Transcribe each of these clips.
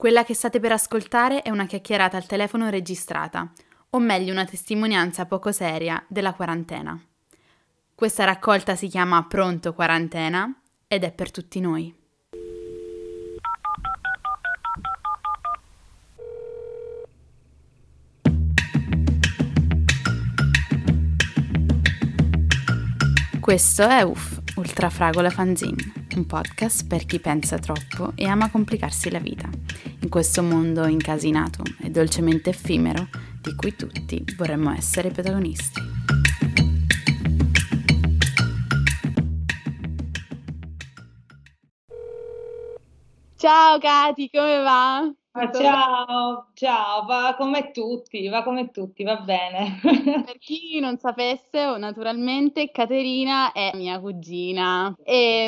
Quella che state per ascoltare è una chiacchierata al telefono registrata, o meglio una testimonianza poco seria della quarantena. Questa raccolta si chiama Pronto Quarantena ed è per tutti noi. Questo è UF, Ultrafragola Fanzine. Un podcast per chi pensa troppo e ama complicarsi la vita, in questo mondo incasinato e dolcemente effimero di cui tutti vorremmo essere protagonisti. Ciao Cati, come va? Ciao, va come tutti, va bene. Per chi non sapesse, naturalmente Caterina è mia cugina e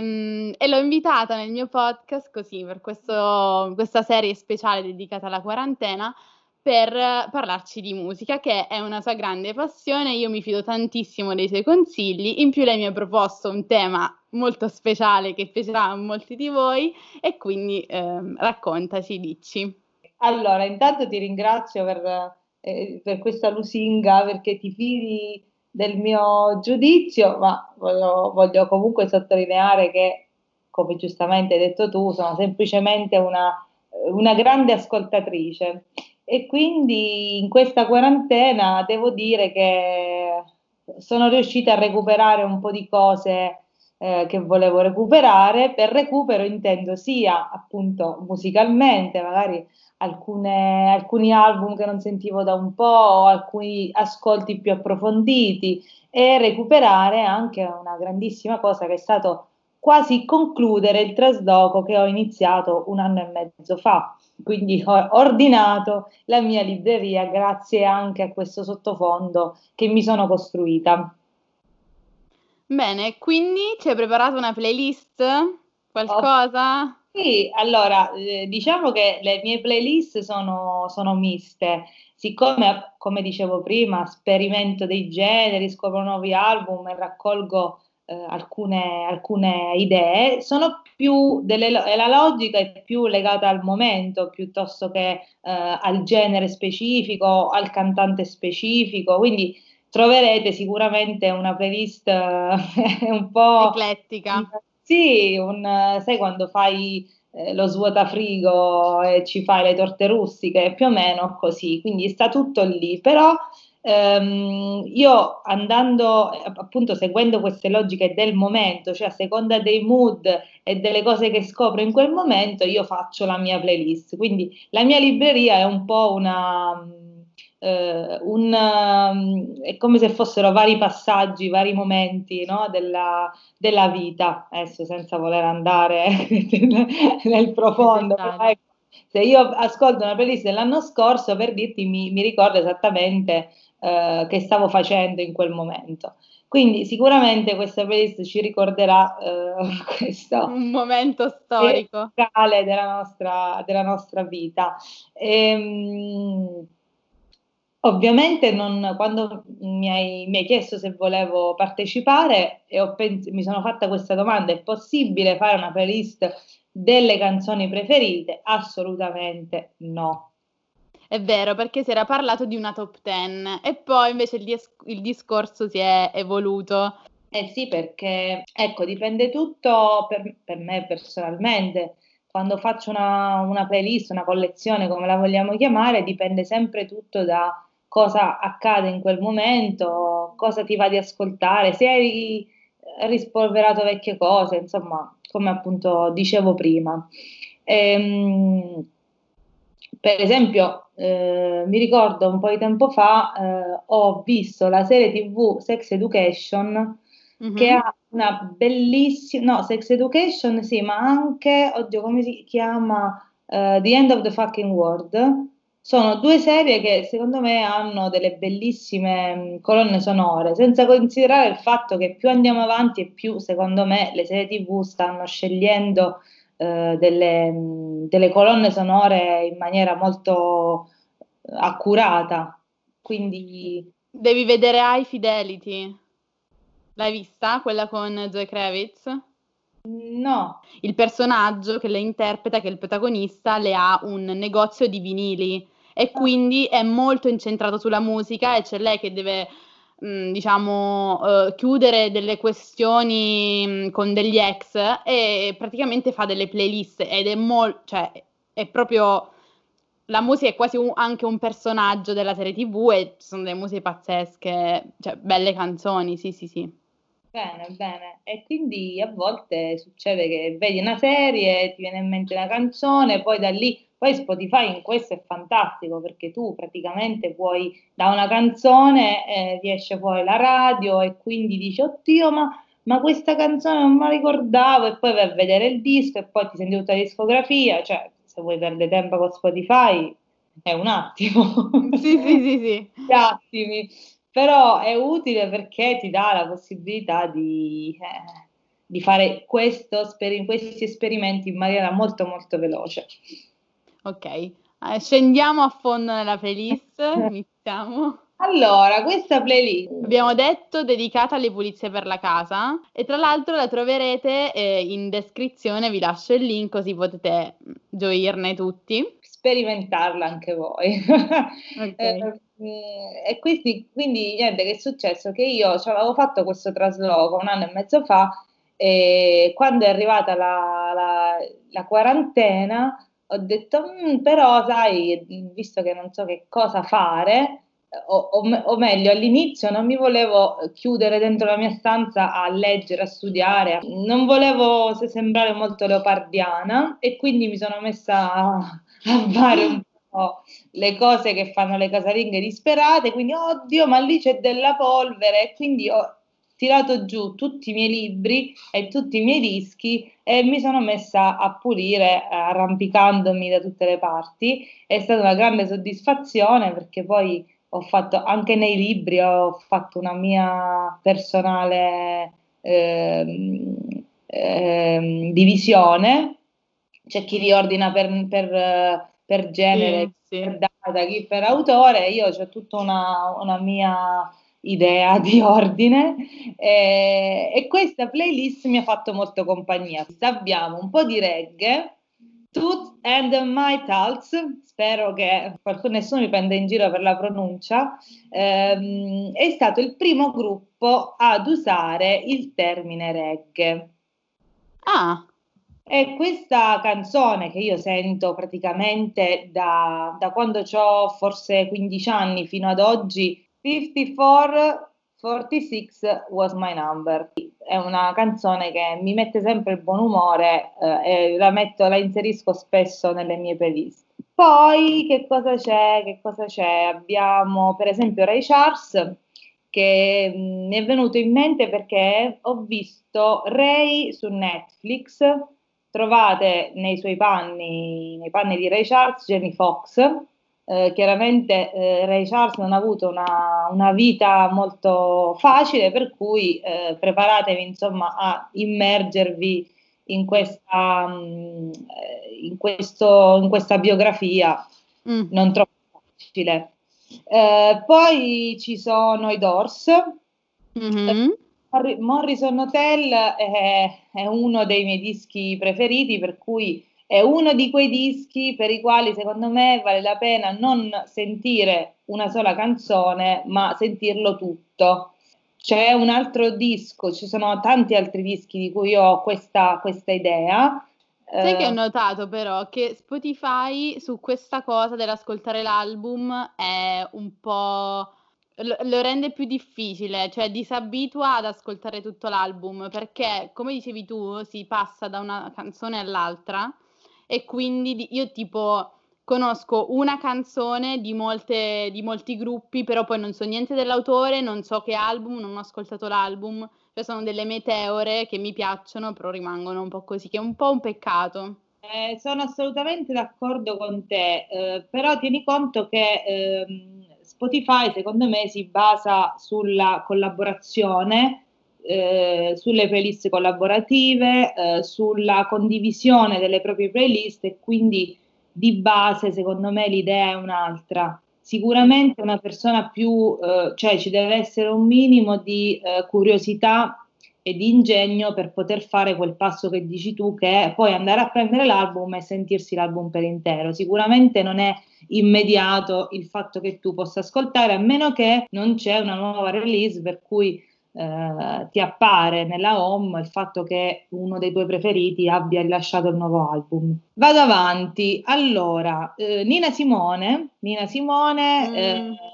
l'ho invitata nel mio podcast così per questa serie speciale dedicata alla quarantena per parlarci di musica, che è una sua grande passione. Io mi fido tantissimo dei suoi consigli, in più lei mi ha proposto un tema molto speciale che piacerà a molti di voi e quindi raccontaci, dici. Allora, intanto ti ringrazio per questa lusinga, perché ti fidi del mio giudizio, ma voglio comunque sottolineare che, come giustamente hai detto tu, sono semplicemente una grande ascoltatrice e quindi in questa quarantena devo dire che sono riuscita a recuperare un po' di cose che volevo recuperare. Per recupero intendo sia appunto musicalmente, magari alcuni album che non sentivo da un po', o alcuni ascolti più approfonditi, e recuperare anche una grandissima cosa che è stato quasi concludere il trasloco che ho iniziato 1 anno e mezzo fa. Quindi ho ordinato la mia libreria grazie anche a questo sottofondo che mi sono costruita. Bene, quindi ci hai preparato una playlist? Qualcosa? Sì, allora, diciamo che le mie playlist sono miste. Siccome, come dicevo prima, sperimento dei generi, scopro nuovi album e raccolgo alcune idee, sono più la logica è più legata al momento piuttosto che al genere specifico, al cantante specifico, quindi troverete sicuramente una playlist un po' eclettica. Sì, sai quando fai lo svuotafrigo e ci fai le torte rustiche, più o meno così, quindi sta tutto lì, però io andando appunto seguendo queste logiche del momento, cioè a seconda dei mood e delle cose che scopro in quel momento, io faccio la mia playlist, quindi la mia libreria è un po' è come se fossero vari passaggi, vari momenti, no? della vita, adesso senza voler andare nel profondo, però ecco, se io ascolto una playlist dell'anno scorso, per dirti, mi ricordo esattamente che stavo facendo in quel momento. Quindi sicuramente questa playlist ci ricorderà questo un momento storico della nostra vita. Ovviamente quando mi hai chiesto se volevo partecipare e mi sono fatta questa domanda: è possibile fare una playlist delle canzoni preferite? Assolutamente no. È vero, perché si era parlato di una top 10 e poi invece il discorso si è evoluto. Eh sì, perché ecco, dipende tutto per me personalmente. Quando faccio una playlist, una collezione, come la vogliamo chiamare, dipende sempre tutto da cosa accade in quel momento, cosa ti va di ascoltare, se hai rispolverato vecchie cose, insomma, come appunto dicevo prima. Per esempio, mi ricordo un po' di tempo fa ho visto la serie TV Sex Education, mm-hmm. che ha una bellissima, no, Sex Education sì, ma anche, oddio, come si chiama, The End of the Fucking World. Sono 2 serie che secondo me hanno delle bellissime colonne sonore, senza considerare il fatto che più andiamo avanti e più, secondo me, le serie TV stanno scegliendo delle colonne sonore in maniera molto accurata. Quindi devi vedere High Fidelity. L'hai vista? Quella con Zoe Kravitz? No. Il personaggio che le interpreta, che è il protagonista, le ha un negozio di vinili e quindi è molto incentrato sulla musica e c'è lei che deve, diciamo, chiudere delle questioni con degli ex e praticamente fa delle playlist ed è molto, cioè, è proprio... La musica è quasi anche un personaggio della serie TV e sono delle musiche pazzesche, cioè belle canzoni, sì sì sì. Bene, bene. E quindi a volte succede che vedi una serie, ti viene in mente una canzone, poi da lì, poi Spotify in questo è fantastico perché tu praticamente puoi, da una canzone ti esce fuori la radio e quindi dici, oddio ma questa canzone non me la ricordavo, e poi vai a vedere il disco e poi ti senti tutta la discografia, cioè... Se vuoi perdere tempo con Spotify è un attimo, sì, sì, sì, sì. Gli attimi, però è utile perché ti dà la possibilità di fare questi esperimenti in maniera molto molto veloce. Ok, scendiamo a fondo nella playlist, iniziamo. Allora, questa playlist, abbiamo detto, dedicata alle pulizie per la casa e tra l'altro la troverete in descrizione, vi lascio il link così potete gioirne tutti. Sperimentarla anche voi. Okay. E quindi niente, che è successo? Che io avevo fatto questo trasloco 1 anno e mezzo fa e quando è arrivata la quarantena ho detto, però sai, visto che non so che cosa fare... O meglio, all'inizio non mi volevo chiudere dentro la mia stanza a leggere, a studiare, non volevo sembrare molto leopardiana e quindi mi sono messa a fare un po' le cose che fanno le casalinghe disperate, quindi oddio ma lì c'è della polvere, e quindi ho tirato giù tutti i miei libri e tutti i miei dischi e mi sono messa a pulire arrampicandomi da tutte le parti. È stata una grande soddisfazione perché poi ho fatto anche nei libri, ho fatto una mia personale divisione, c'è chi li ordina per genere, sì, sì, per data, chi per autore, io ho tutta una mia idea di ordine e questa playlist mi ha fatto molto compagnia. Abbiamo un po' di reggae, Toots and My Talks, spero che nessuno mi prenda in giro per la pronuncia, è stato il primo gruppo ad usare il termine reggae. Ah! E questa canzone che io sento praticamente da quando ho forse 15 anni fino ad oggi, 54... 46 was my number. È una canzone che mi mette sempre il buon umore e la inserisco spesso nelle mie playlist. Poi che cosa c'è? Abbiamo per esempio Ray Charles, che mi è venuto in mente perché ho visto Ray su Netflix, trovate nei panni di Ray Charles, Jenny Fox. Chiaramente Ray Charles non ha avuto una vita molto facile, per cui preparatevi insomma a immergervi in questa biografia non troppo facile. Poi ci sono i Doors, mm-hmm. Morrison Hotel è uno dei miei dischi preferiti, per cui è uno di quei dischi per i quali secondo me vale la pena non sentire una sola canzone, ma sentirlo tutto. C'è un altro disco, ci sono tanti altri dischi di cui ho questa idea. Sai che ho notato però che Spotify su questa cosa dell'ascoltare l'album è un po'... lo rende più difficile, cioè disabitua ad ascoltare tutto l'album, perché come dicevi tu si passa da una canzone all'altra. E quindi io tipo conosco una canzone di molti gruppi, però poi non so niente dell'autore, non so che album, non ho ascoltato l'album, cioè sono delle meteore che mi piacciono, però rimangono un po' così, che è un po' un peccato. Sono assolutamente d'accordo con te, però tieni conto che Spotify secondo me si basa sulla collaborazione, sulle playlist collaborative, sulla condivisione delle proprie playlist e quindi di base secondo me l'idea è un'altra. Sicuramente una persona più, cioè ci deve essere un minimo di curiosità e di ingegno per poter fare quel passo che dici tu, che è poi andare a prendere l'album e sentirsi l'album per intero. Sicuramente non è immediato il fatto che tu possa ascoltare, a meno che non c'è una nuova release per cui ti appare nella home il fatto che uno dei tuoi preferiti abbia rilasciato il nuovo album. Vado avanti, allora Nina Simone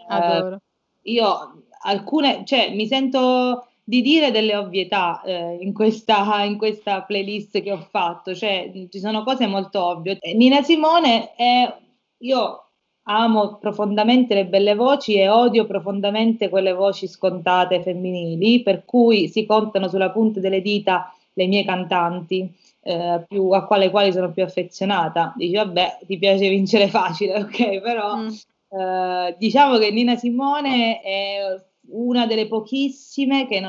adoro. Io alcune, cioè mi sento di dire delle ovvietà in questa playlist che ho fatto, cioè ci sono cose molto ovvie. Nina Simone è, io amo profondamente le belle voci e odio profondamente quelle voci scontate femminili, per cui si contano sulla punta delle dita le mie cantanti a quali sono più affezionata. Dici vabbè, ti piace vincere facile, ok, però diciamo che Nina Simone è una delle pochissime che,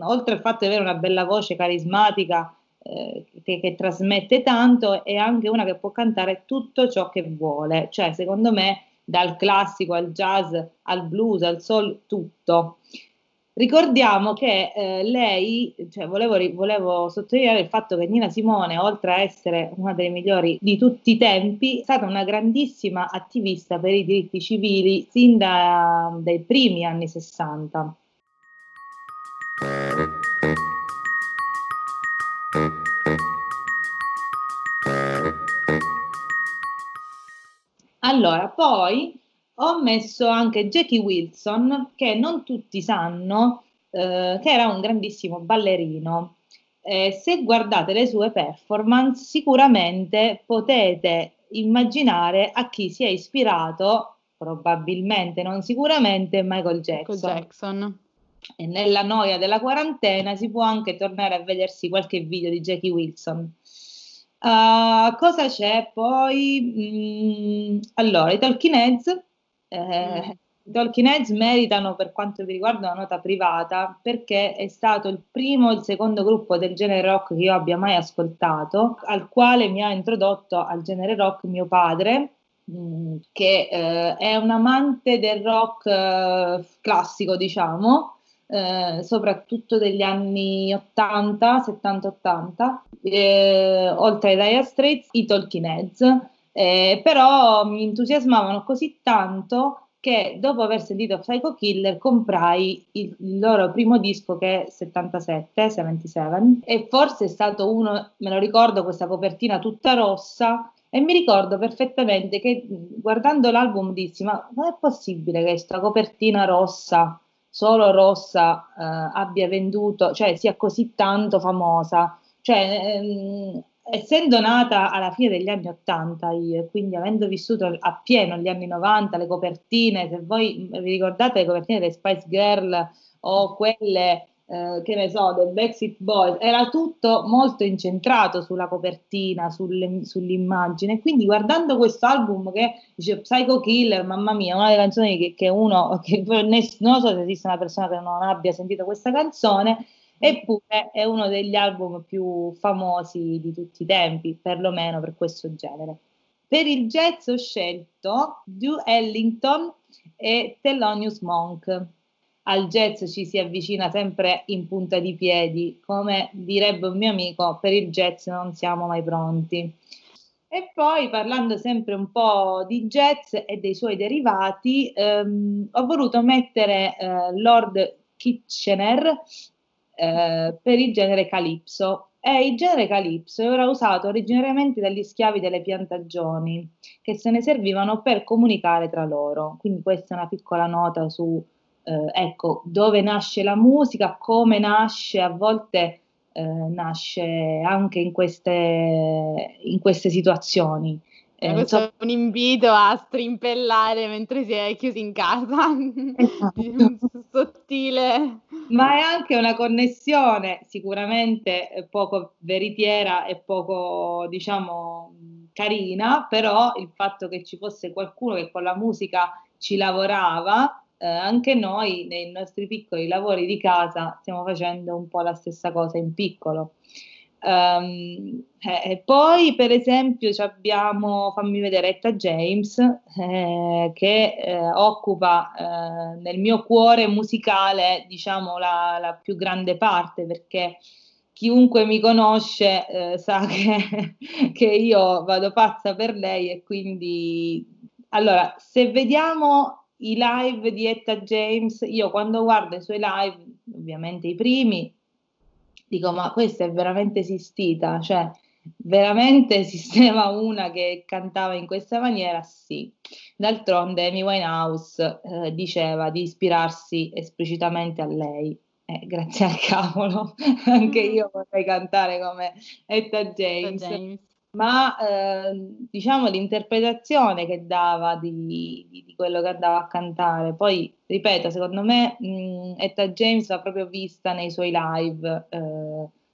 oltre al fatto di avere una bella voce carismatica che trasmette tanto, è anche una che può cantare tutto ciò che vuole, cioè secondo me dal classico al jazz, al blues, al soul, tutto. Ricordiamo che lei, cioè volevo sottolineare il fatto che Nina Simone, oltre a essere una delle migliori di tutti i tempi, è stata una grandissima attivista per i diritti civili sin dai primi anni 60. Allora, poi ho messo anche Jackie Wilson, che non tutti sanno che era un grandissimo ballerino. Se guardate le sue performance, sicuramente potete immaginare a chi si è ispirato, probabilmente, non sicuramente, Michael Jackson. E nella noia della quarantena si può anche tornare a vedersi qualche video di Jackie Wilson. Cosa c'è poi? Allora, i Talking Heads. I Talking Heads meritano, per quanto mi riguarda, una nota privata, perché è stato il primo e il secondo gruppo del genere rock che io abbia mai ascoltato, al quale mi ha introdotto al genere rock mio padre, che è un amante del rock classico, diciamo, soprattutto degli anni 80, 70-80, oltre ai Dire Straits, i Talking Heads, però mi entusiasmavano così tanto che dopo aver sentito Psycho Killer comprai il loro primo disco, che è 77, e forse è stato uno, me lo ricordo, questa copertina tutta rossa, e mi ricordo perfettamente che guardando l'album dissi: ma non è possibile che questa copertina rossa, solo rossa, abbia venduto, cioè sia così tanto famosa, cioè essendo nata alla fine degli anni 80 io, e quindi avendo vissuto appieno gli anni 90, le copertine, se voi vi ricordate le copertine delle Spice Girl o quelle che ne so, del Backstreet Boys, era tutto molto incentrato sulla copertina, sull'immagine, quindi guardando questo album che dice Psycho Killer, mamma mia, una delle canzoni che uno, che non so se esiste una persona che non abbia sentito questa canzone, eppure è uno degli album più famosi di tutti i tempi, perlomeno per questo genere. Per il jazz ho scelto Duke Ellington e Thelonious Monk. Al jazz ci si avvicina sempre in punta di piedi, come direbbe un mio amico, per il jazz non siamo mai pronti. E poi, parlando sempre un po' di jazz e dei suoi derivati, ho voluto mettere Lord Kitchener, per il genere calipso. E il genere calipso era usato originariamente dagli schiavi delle piantagioni, che se ne servivano per comunicare tra loro. Quindi questa è una piccola nota su dove nasce la musica, come nasce, a volte nasce anche in queste situazioni. Questo è un invito a strimpellare mentre si è chiusi in casa, esatto. Sottile. Ma è anche una connessione sicuramente poco veritiera e poco, diciamo, carina, però il fatto che ci fosse qualcuno che con la musica ci lavorava, anche noi nei nostri piccoli lavori di casa stiamo facendo un po' la stessa cosa in piccolo. Poi per esempio abbiamo, fammi vedere, Etta James, che occupa nel mio cuore musicale, diciamo, la più grande parte, perché chiunque mi conosce sa che io vado pazza per lei, e quindi allora, se vediamo i live di Etta James, io quando guardo i suoi live, ovviamente i primi, dico: ma questa è veramente esistita, cioè veramente esisteva una che cantava in questa maniera? Sì. D'altronde Amy Winehouse diceva di ispirarsi esplicitamente a lei. Grazie al cavolo, anche io vorrei cantare come Etta James. Ma diciamo l'interpretazione che dava di quello che andava a cantare, poi ripeto, secondo me Etta James va proprio vista nei suoi live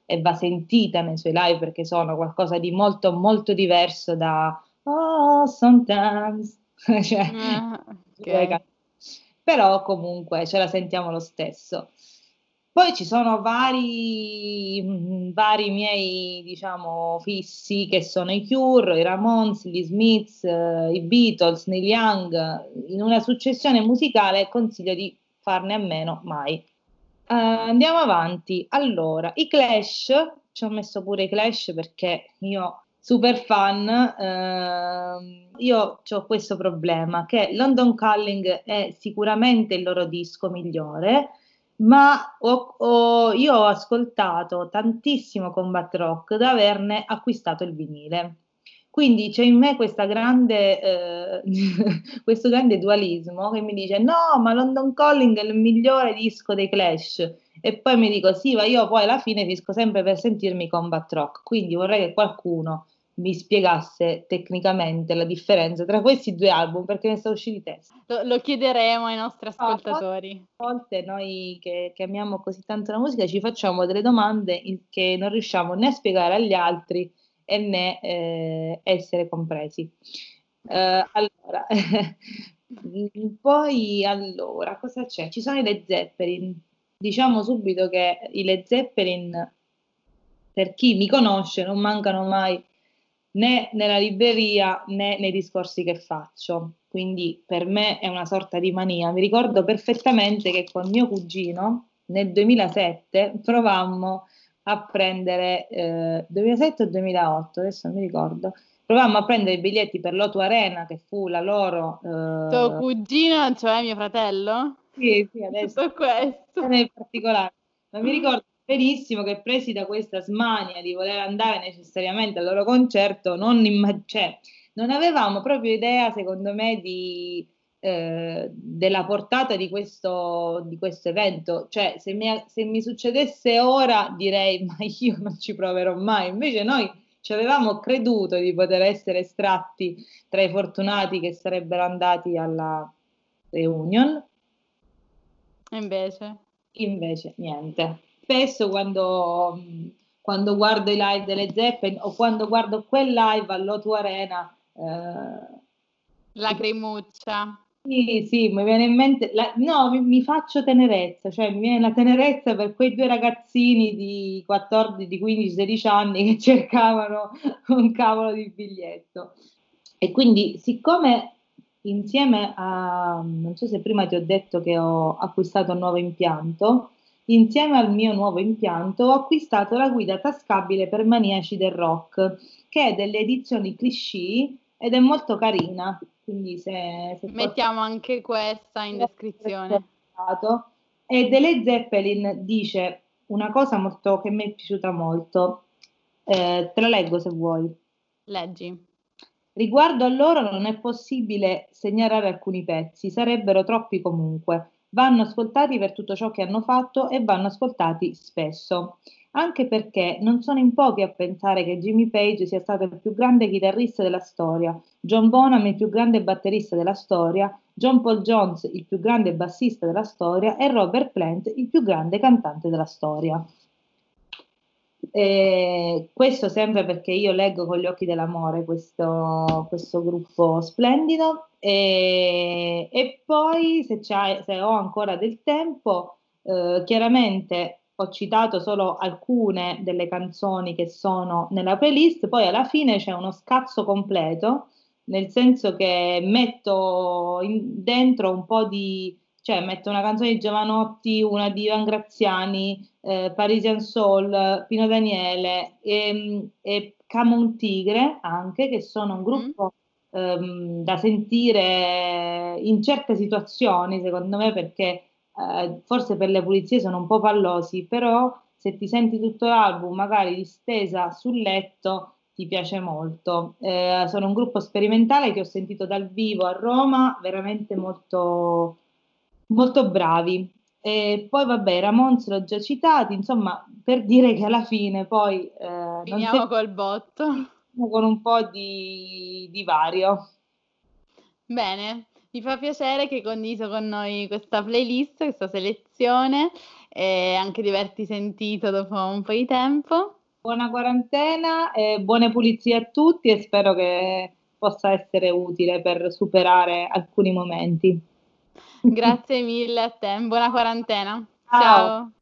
e va sentita nei suoi live, perché sono qualcosa di molto molto diverso da "oh sometimes", cioè, okay. Però comunque ce la sentiamo lo stesso. Poi ci sono vari miei, diciamo, fissi, che sono i Cure, i Ramones, gli Smiths, i Beatles, Neil Young. In una successione musicale consiglio di farne a meno mai. Andiamo avanti. Allora, i Clash, ci ho messo pure i Clash perché io super fan, io ho questo problema, che London Calling è sicuramente il loro disco migliore, ma io ho ascoltato tantissimo Combat Rock da averne acquistato il vinile, quindi c'è in me questa grande, questo grande dualismo che mi dice: no, ma London Calling è il migliore disco dei Clash, e poi mi dico sì, ma io poi alla fine finisco sempre per sentirmi Combat Rock, quindi vorrei che qualcuno mi spiegasse tecnicamente la differenza tra questi due album, perché ne sta uscito di testa. Lo chiederemo ai nostri ascoltatori. A volte noi che amiamo così tanto la musica ci facciamo delle domande che non riusciamo né a spiegare agli altri e né essere compresi. Allora, poi allora cosa c'è? Ci sono i Led Zeppelin. Diciamo subito che i Led Zeppelin, per chi mi conosce, non mancano mai né nella libreria né nei discorsi che faccio, quindi per me è una sorta di mania. Mi ricordo perfettamente che con mio cugino nel 2007 provammo a prendere 2007 o 2008, adesso non mi ricordo, provammo a prendere i biglietti per l'O2 Arena, che fu la loro tuo cugino, cioè mio fratello? Sì, adesso tutto questo nel particolare, ma mi ricordo benissimo che, presi da questa smania di voler andare necessariamente al loro concerto, non avevamo proprio idea, secondo me, della portata di questo evento. Cioè, se mi succedesse ora direi: ma io non ci proverò mai. Invece noi ci avevamo creduto di poter essere estratti tra i fortunati che sarebbero andati alla reunion. Invece niente. Spesso quando guardo i live delle Zeppelin, o quando guardo quel live all'O2 Arena, lacrimuccia. Sì, mi viene in mente, mi faccio tenerezza, cioè mi viene la tenerezza per quei due ragazzini di 14, di 15, 16 anni che cercavano un cavolo di biglietto. E quindi, siccome insieme a, non so se prima ti ho detto che ho acquistato un nuovo impianto, insieme al mio nuovo impianto ho acquistato la guida tascabile per maniaci del rock, che è delle edizioni Cliché ed è molto carina, quindi se mettiamo anche questa in descrizione. E delle Zeppelin dice una cosa molto, che mi è piaciuta molto, te la leggo se vuoi. Leggi. Riguardo a loro non è possibile segnalare alcuni pezzi, sarebbero troppi comunque. Vanno ascoltati per tutto ciò che hanno fatto e vanno ascoltati spesso, anche perché non sono in pochi a pensare che Jimmy Page sia stato il più grande chitarrista della storia, John Bonham il più grande batterista della storia, John Paul Jones il più grande bassista della storia e Robert Plant il più grande cantante della storia. Questo sempre perché io leggo con gli occhi dell'amore questo gruppo splendido. E poi se ho ancora del tempo, chiaramente ho citato solo alcune delle canzoni che sono nella playlist, poi alla fine c'è uno scazzo completo, nel senso che metto dentro un po' di, cioè metto una canzone di Giovanotti, una di Ivan Graziani, Parisian Soul, Pino Daniele e Camon Tigre anche, che sono un gruppo da sentire in certe situazioni, secondo me, perché forse per le pulizie sono un po' pallosi, però se ti senti tutto l'album magari distesa sul letto ti piace molto. Sono un gruppo sperimentale che ho sentito dal vivo a Roma, veramente molto, molto bravi. E poi vabbè, Ramones l'ho già citato, insomma, per dire che alla fine poi finiamo col botto, con un po' di divario. Bene, mi fa piacere che hai condiviso con noi questa playlist, questa selezione, e anche di averti sentito dopo un po' di tempo. Buona quarantena e buone pulizie a tutti, e spero che possa essere utile per superare alcuni momenti. Grazie mille a te, buona quarantena. Ciao.